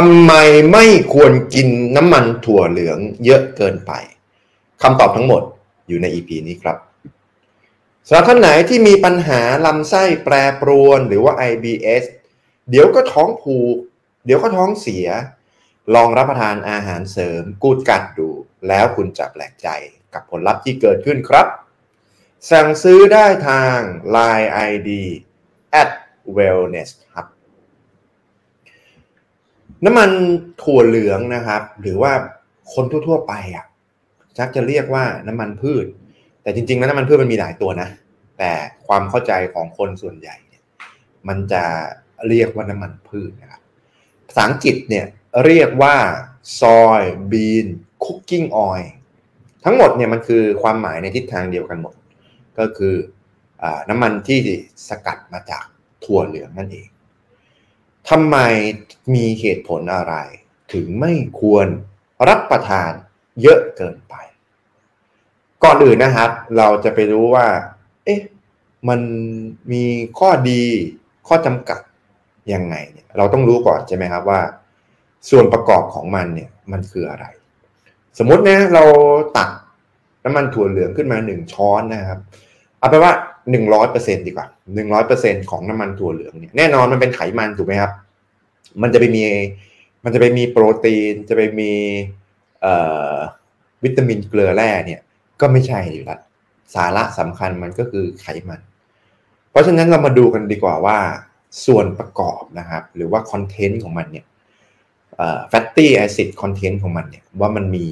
ทำไมไม่ควรกินน้ำมันถั่วเหลืองเยอะเกินไปคำตอบทั้งหมดอยู่ใน EP นี้ครับสำหรับท่านไหนที่มีปัญหาลำไส้แปรปรวนหรือว่า IBS เดี๋ยวก็ท้องผูกเดี๋ยวก็ท้องเสียลองรับประทานอาหารเสริมกูดกัดดูแล้วคุณจะแปลกใจกับผลลัพธ์ที่เกิดขึ้นครับสั่งซื้อได้ทาง Line ID @wellnesshub น้ำมันถั่วเหลืองนะครับหรือว่าคนทั่วๆไปอ่ะชักจะเรียกว่าน้ำมันพืชแต่จริงๆแล้วน้ำมันพืชมันมีหลายตัวนะแต่ความเข้าใจของคนส่วนใหญ่เนี่ยมันจะเรียกว่าน้ำมันพืชนะครับภาษาอังกฤษเนี่ยเรียกว่า Soybean Cooking Oil ทั้งหมดเนี่ยมันคือความหมายในทิศทางเดียวกันหมดก็คือน้ำมันที่สกัดมาจากถั่วเหลืองนั่นเองทำไมมีเหตุผลอะไรถึงไม่ควรรับประทานเยอะเกินไปก่อนอื่นนะครับเราจะไปรู้ว่ามันมีข้อดีข้อจำกัดยังไงเราต้องรู้ก่อนใช่ไหมครับว่าส่วนประกอบของมันเนี่ยมันคืออะไรสมมตินะเราตักน้ำมันถั่วเหลืองขึ้นมา1ช้อนนะครับเอาไปว่า 100% ดีกว่า 100% ของน้ำมันถั่วเหลืองเนี่ยแน่นอนมันเป็นไขมันถูกไหมครับมันจะไปมีโปรตีนจะไปมีวิตามินเกลือแร่เนี่ยก็ไม่ใช่อยู่แล้วสาระสำคัญมันก็คือไขมันเพราะฉะนั้นเรามาดูกันดีกว่าว่าส่วนประกอบนะครับหรือว่าคอนเทนต์ของมันเนี่ยfatty acid content ของมันเนี่ยว่ามันมี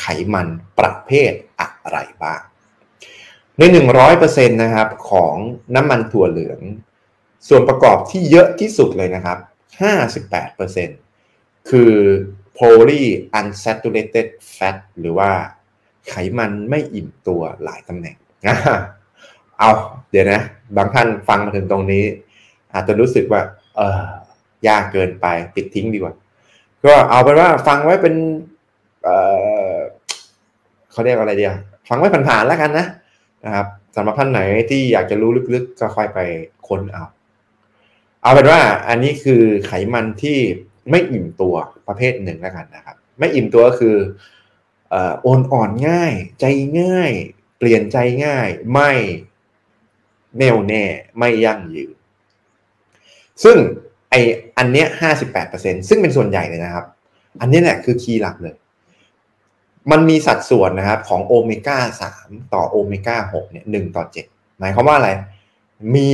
ไขมันประเภทอะไรบ้างใน 100% นะครับของน้ำมันถั่วเหลืองส่วนประกอบที่เยอะที่สุดเลยนะครับ 58% คือ polyunsaturated fat หรือว่าไขมันไม่อิ่มตัวหลายตำแหน่งเอาเดี๋ยวนะบางท่านฟังมาถึงตรงนี้อาจจะรู้สึกว่ายากเกินไปปิดทิ้งดีกว่าก็เอาเป็นว่าฟังไว้เป็นเขาเรียกอะไรดีฟังไว้ผ่านๆแล้วกันนะครับสำหรับท่านไหนที่อยากจะรู้ลึกๆก็ค่อยไปค้นเอาเป็นว่าอันนี้คือไขมันที่ไม่อิ่มตัวประเภทหนึ่งแล้วกันนะครับไม่อิ่มตัวก็คืออ่อนง่ายใจง่ายเปลี่ยนใจง่ายไม่แน่วแน่ไม่ยั่งยืนซึ่งอันเนี้ย 58% ซึ่งเป็นส่วนใหญ่เลยนะครับอันนี้แหละคือคีย์หลักเลยมันมีสัดส่วนนะครับของโอเมก้า3ต่อโอเมก้า6เนี่ย1ต่อ7หมายความว่าอะไรมี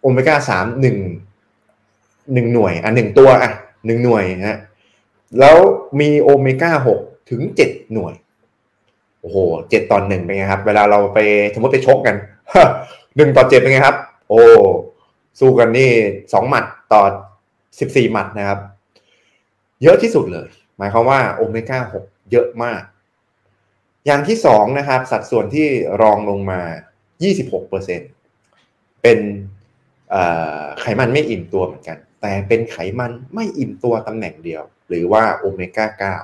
โอเมก้า3 1หน่วย1ตัว1หน่วยฮะแล้วมีโอเมก้า6ถึง7หน่วยโอ้โห7ต่อ1เป็นไงครับเวลาเราไปสมมติไปชกกัน1ต่อ7เป็นไงครับโอ้สู้กันนี่2หมัดต่อ14หมัดนะครับเยอะที่สุดเลยหมายความว่าโอเมก้า6เยอะมากอย่างที่2นะครับสัดส่วนที่รองลงมา 26% เป็นไขมันไม่อิ่มตัวเหมือนกันแต่เป็นไขมันไม่อิ่มตัวตำแหน่งเดียวหรือว่าโอเมก้า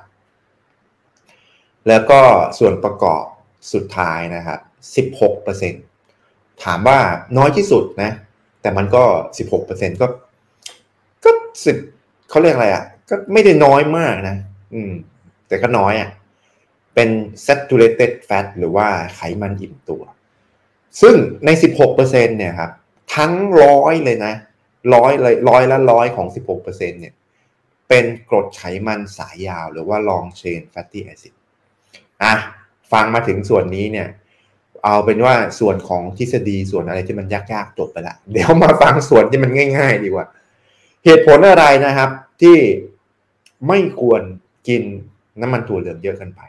9แล้วก็ส่วนประกอบสุดท้ายนะครับ 16% ถามว่าน้อยที่สุดนะแต่มันก็ 16% ก็10เขาเรียกอะไรก็ไม่ได้น้อยมากนะแต่ก็น้อยเป็น saturated fat หรือว่าไขมันอิ่มตัวซึ่งใน 16% เนี่ยครับทั้ง100เลยนะ100ละ100ของ 16% เนี่ยเป็นกรดไขมันสายยาวหรือว่า long chain fatty acid ฟังมาถึงส่วนนี้เนี่ยเอาเป็นว่าส่วนของทฤษฎีส่วนอะไรที่มันยากๆจบไปละเดี๋ยวมาฟังส่วนที่มันง่ายๆดีกว่าเหตุผลอะไรนะครับที่ไม่ควรกินน้ำมันถั่วเหลืองเยอะเกินไป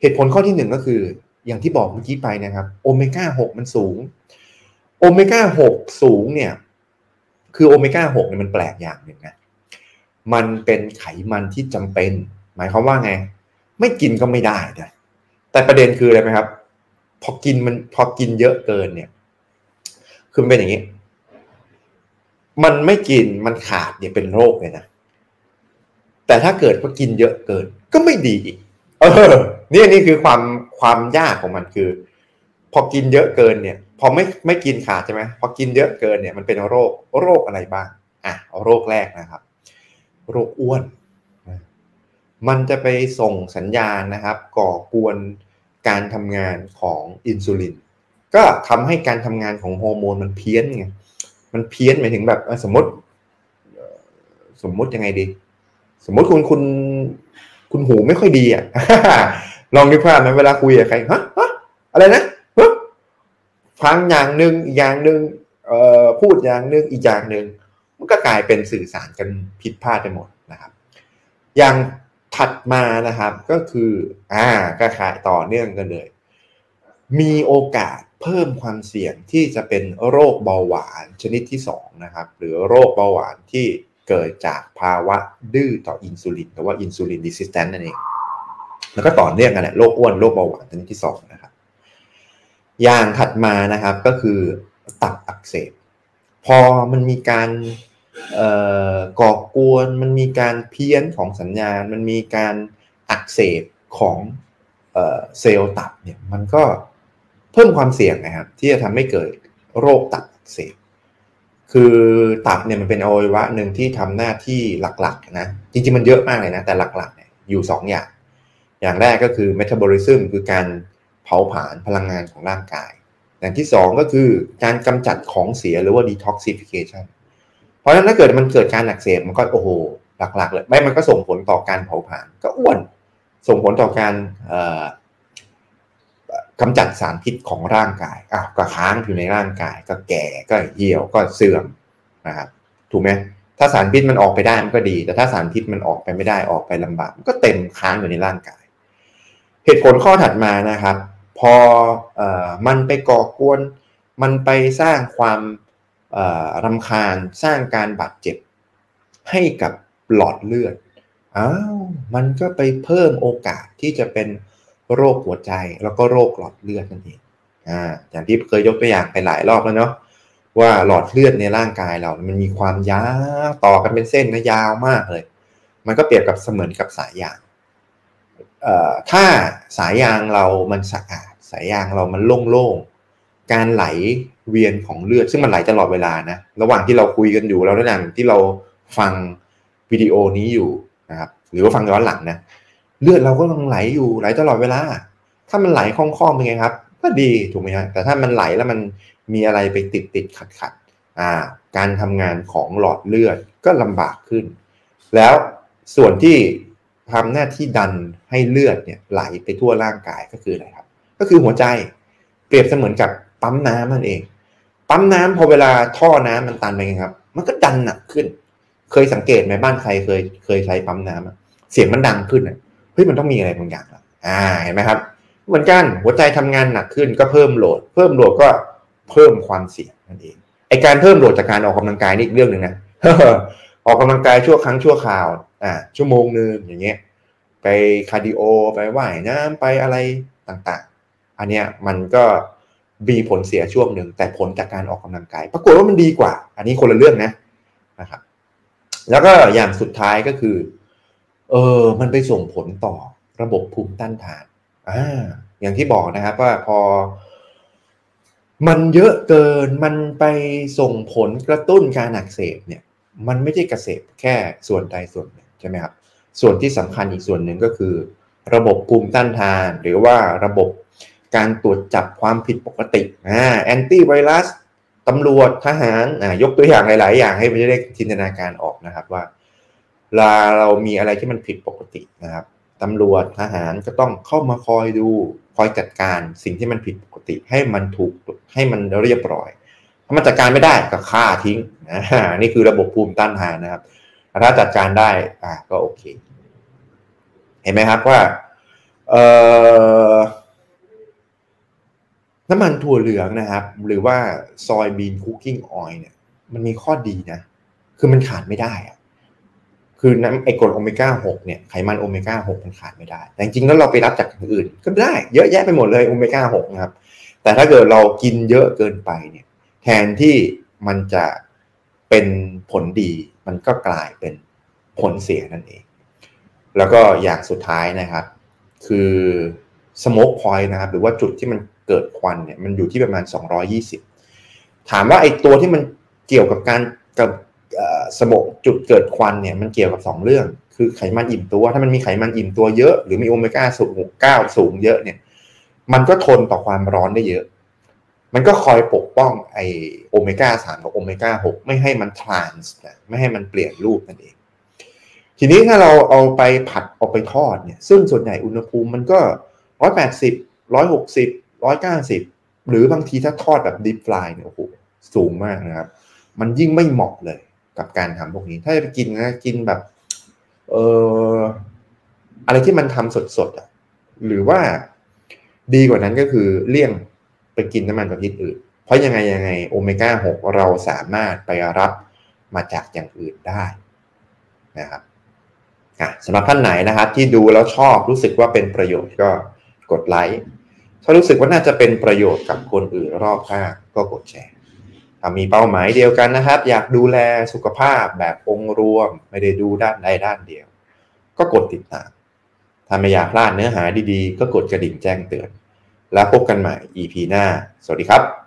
เหตุผลข้อที่1ก็คืออย่างที่บอกเมื่อกี้ไปนะครับโอเมก้า6มันสูงโอเมก้า6สูงเนี่ยคือโอเมก้า6เนี่ยมันแปลกอย่างหนึ่งนะมันเป็นไขมันที่จำเป็นหมายความว่าไงไม่กินก็ไม่ได้นะแต่ประเด็นคืออะไรไหมครับพอกินเยอะเกินเนี่ยคือมันเป็นอย่างนี้มันไม่กินมันขาดเนี่ยเป็นโรคเลยนะแต่ถ้าเกิดว่ากินเยอะเกินก็ไม่ดีอีกนี่คือความยากของมันคือพอกินเยอะเกินเนี่ยพอไม่กินขาดใช่ไหมพอกินเยอะเกินเนี่ยมันเป็นโรคอะไรบ้างโรคแรกนะครับ โรคอ้วนมันจะไปส่งสัญญาณนะครับก่อกวนการทำงานของอินซูลินก็ทำให้การทำงานของฮอร์โมนมันเพี้ยนไงมันเพี้ยนหมายถึงแบบสมมติยังไงดีสมมติคุณหูไม่ค่อยดีอ่ะ ลองนึกภาพนะเวลาคุยกับใครฮะอะไรนะฟังอย่างนึงอีกอย่างนึงพูดอย่างนึงอีกอย่างนึงมันก็กลายเป็นสื่อสารกันผิดพลาดไปหมดนะครับอย่างถัดมานะครับก็คือก็ขายต่อเนื่องกันเลยมีโอกาสเพิ่มความเสี่ยงที่จะเป็นโรคเบาหวานชนิดที่2นะครับหรือโรคเบาหวานที่เกิดจากภาวะดื้อต่ออินซูลินหรือว่าอินซูลินรีสิสแตนซ์นั่นเองแล้วก็ต่อเนื่องกันแหละโรคอ้วนโรคเบาหวานชนิดที่2นะครับอย่างถัดมานะครับก็คือตับอักเสบพอมันมีการก่อกวนมันมีการเพี้ยนของสัญญาณมันมีการอักเสบของเซลล์ตับเนี่ยมันก็เพิ่มความเสี่ยงนะครับที่จะทำให้เกิดโรคตับอักเสบคือตับเนี่ยมันเป็นอวัยวะหนึ่งที่ทำหน้าที่หลักๆนะจริงๆมันเยอะมากเลยนะแต่หลักๆเนี่ยอยู่2อย่างแรกก็คือเมตาบอลิซึมคือการเผาผลาญพลังงานของร่างกายอย่างที่2ก็คือการกำจัดของเสียหรือว่า detoxification เพราะฉะนั้นถ้าเกิดมันเกิดการอักเสบมันก็โอ้โหหลักๆเลยไม่มันก็ส่งผลต่อการเผาผลาญก็อ้วนส่งผลต่อการกำจัดสารพิษของร่างกายก็ค้างอยู่ในร่างกายก็แก่ก็เหี่ยวก็เสื่อมนะครับถูกไหมถ้าสารพิษมันออกไปได้มันก็ดีแต่ถ้าสารพิษมันออกไปไม่ได้ออกไปลำบากมันก็เต็มค้างอยู่ในร่างกายเหตุผลข้อถัดมานะครับพอมันไปก่อกวนมันไปสร้างความรำคาญสร้างการบาดเจ็บให้กับหลอดเลือดมันก็ไปเพิ่มโอกาสที่จะเป็นโรคหัวใจแล้วก็โรคหลอดเลือดนั่นเองอย่างที่เคยยกตัวอย่างไปหลายรอบแล้วเนาะว่าหลอดเลือดในร่างกายเรามันมีความยาวต่อกันเป็นเส้นนะยาวมากเลยมันก็เปรียบกับเสมือนกับสายยางถ้าสายยางเรามันสะอาดสายยางเรามันโล่งๆการไหลเวียนของเลือดซึ่งมันไหลตลอดเวลานะระหว่างที่เราคุยกันอยู่แล้วระหว่างที่เราฟังวิดีโอนี้อยู่นะครับหรือว่าฟังย้อนหลังนะเลือดเราก็กำลังไหลอยู่ไหลตลอดเวลาถ้ามันไหลคล่องๆเป็นไงครับก็ดีถูกไหมฮะแต่ถ้ามันไหลแล้วมันมีอะไรไปติดขัดการทำงานของหลอดเลือดก็ลำบากขึ้นแล้วส่วนที่ทำหน้าที่ดันให้เลือดเนี่ยไหลไปทั่วร่างกายก็คืออะไรครับก็คือหัวใจเปรียบเสมือนกับปั๊มน้ำนั่นเองปั๊มน้ำพอเวลาท่อน้ำมันตันไปไงครับมันก็ดันหนักขึ้นเคยสังเกตไหมบ้านใครเคยใช้ปั๊มน้ำเสียงมันดังขึ้นเฮ้ยมันต้องมีอะไรบางอย่างแล้วเห็นไหมครับเหมือนกันหัวใจทำงานหนักขึ้นก็เพิ่มโหลดก็เพิ่มความเสี่ยงนั่นเองไอการเพิ่มโหลดจากการออกกำลังกายนี่อีกเรื่องหนึ่งนะ ออกกำลังกายชั่วครั้งชั่วคราวชั่วโมงนึงอย่างเงี้ยไปคาร์ดิโอไปว่ายน้ำไปอะไรต่างๆอันเนี้ยมันก็มีผลเสียช่วงนึงแต่ผลจากการออกกำลังกายปรากฏว่ามันดีกว่าอันนี้คนละเรื่องนะครับแล้วก็อย่างสุดท้ายก็คือมันไปส่งผลต่อระบบภูมิต้านทานอย่างที่บอกนะครับว่าพอมันเยอะเกินมันไปส่งผลกระตุ้นการอักเสบเนี่ยมันไม่ใช่กระเสบแค่ส่วนใดส่วนหนึ่งใช่ไหมครับส่วนที่สำคัญอีกส่วนหนึ่งก็คือระบบภูมิต้านทานหรือว่าระบบการตรวจจับความผิดปกติแอนตี้ไวรัสตำรวจทหารยกตัวอย่างหลายๆอย่างให้ไม่ได้จินตนาการออกนะครับว่าเรามีอะไรที่มันผิดปกตินะครับตำรวจทหารก็ต้องเข้ามาคอยดูคอยจัดการสิ่งที่มันผิดปกติให้มันถูกให้มันเรียบร้อยถ้ามันจัดการไม่ได้ก็ฆ่าทิ้งนี่คือระบบภูมิต้านทานนะครับถ้าจัดการได้ก็โอเคเห็นไหมครับว่าน้ำมันถั่วเหลืองนะครับหรือว่า Soybean Cooking Oil เนี่ยมันมีข้อดีนะคือมันขาดไม่ได้คือน้ำไอกรดโอเมก้า6เนี่ยไขมันโอเมก้า6มันขาดไม่ได้แต่จริงๆแล้วเราไปรับจากอื่นก็ได้เยอะแยะไปหมดเลยโอเมก้า6นะครับแต่ถ้าเกิดเรากินเยอะเกินไปเนี่ยแทนที่มันจะเป็นผลดีมันก็กลายเป็นผลเสียนั่นเองแล้วก็อย่างสุดท้ายนะครับคือสโมกพอยต์นะครับหรือว่าจุดที่มันเกิดควันเนี่ยมันอยู่ที่ประมาณ220ถามว่าไอตัวที่มันเกี่ยวกับการ สโมกจุดเกิดควันเนี่ยมันเกี่ยวกับ2เรื่องคือไขมันอิ่มตัวถ้ามันมีไขมันอิ่มตัวเยอะหรือมีโอเมก้า9สูงเยอะเนี่ยมันก็ทนต่อความร้อนได้เยอะมันก็คอยปกป้องไอโอเมก้า3กับโอเมก้า6ไม่ให้มันทรานส์นะไม่ให้มันเปลี่ยนรูปนั่นเองทีนี้ถ้าเราเอาไปผัดเอาไปทอดเนี่ยซึ่งส่วนใหญ่อุณหภูมิมันก็180 160 190หรือบางทีถ้าทอดแบบดิฟฟรายเนี่ยโอ้โหสูงมากนะครับมันยิ่งไม่เหมาะเลยกับการทำพวกนี้ถ้าจะไปกินนะกินแบบอะไรที่มันทำสดๆอ่ะหรือว่าดีกว่านั้นก็คือเลี่ยงไปกินน้ำมันประเภทอื่นเพราะยังไงโอเมก้า6เราสามารถไปรับมาจากอย่างอื่นได้นะครับสำหรับท่านไหนนะครับที่ดูแล้วชอบรู้สึกว่าเป็นประโยชน์ก็กดไลค์ถ้ารู้สึกว่าน่าจะเป็นประโยชน์กับคนอื่นรอบข้างก็กดแชร์ถ้ามีเป้าหมายเดียวกันนะครับอยากดูแลสุขภาพแบบองค์รวมไม่ได้ดูด้านใดด้านเดียวก็กดติดตามถ้าไม่อยากพลาดเนื้อหาดีๆก็กดกระดิ่งแจ้งเตือนแล้วพบกันใหม่ EP หน้าสวัสดีครับ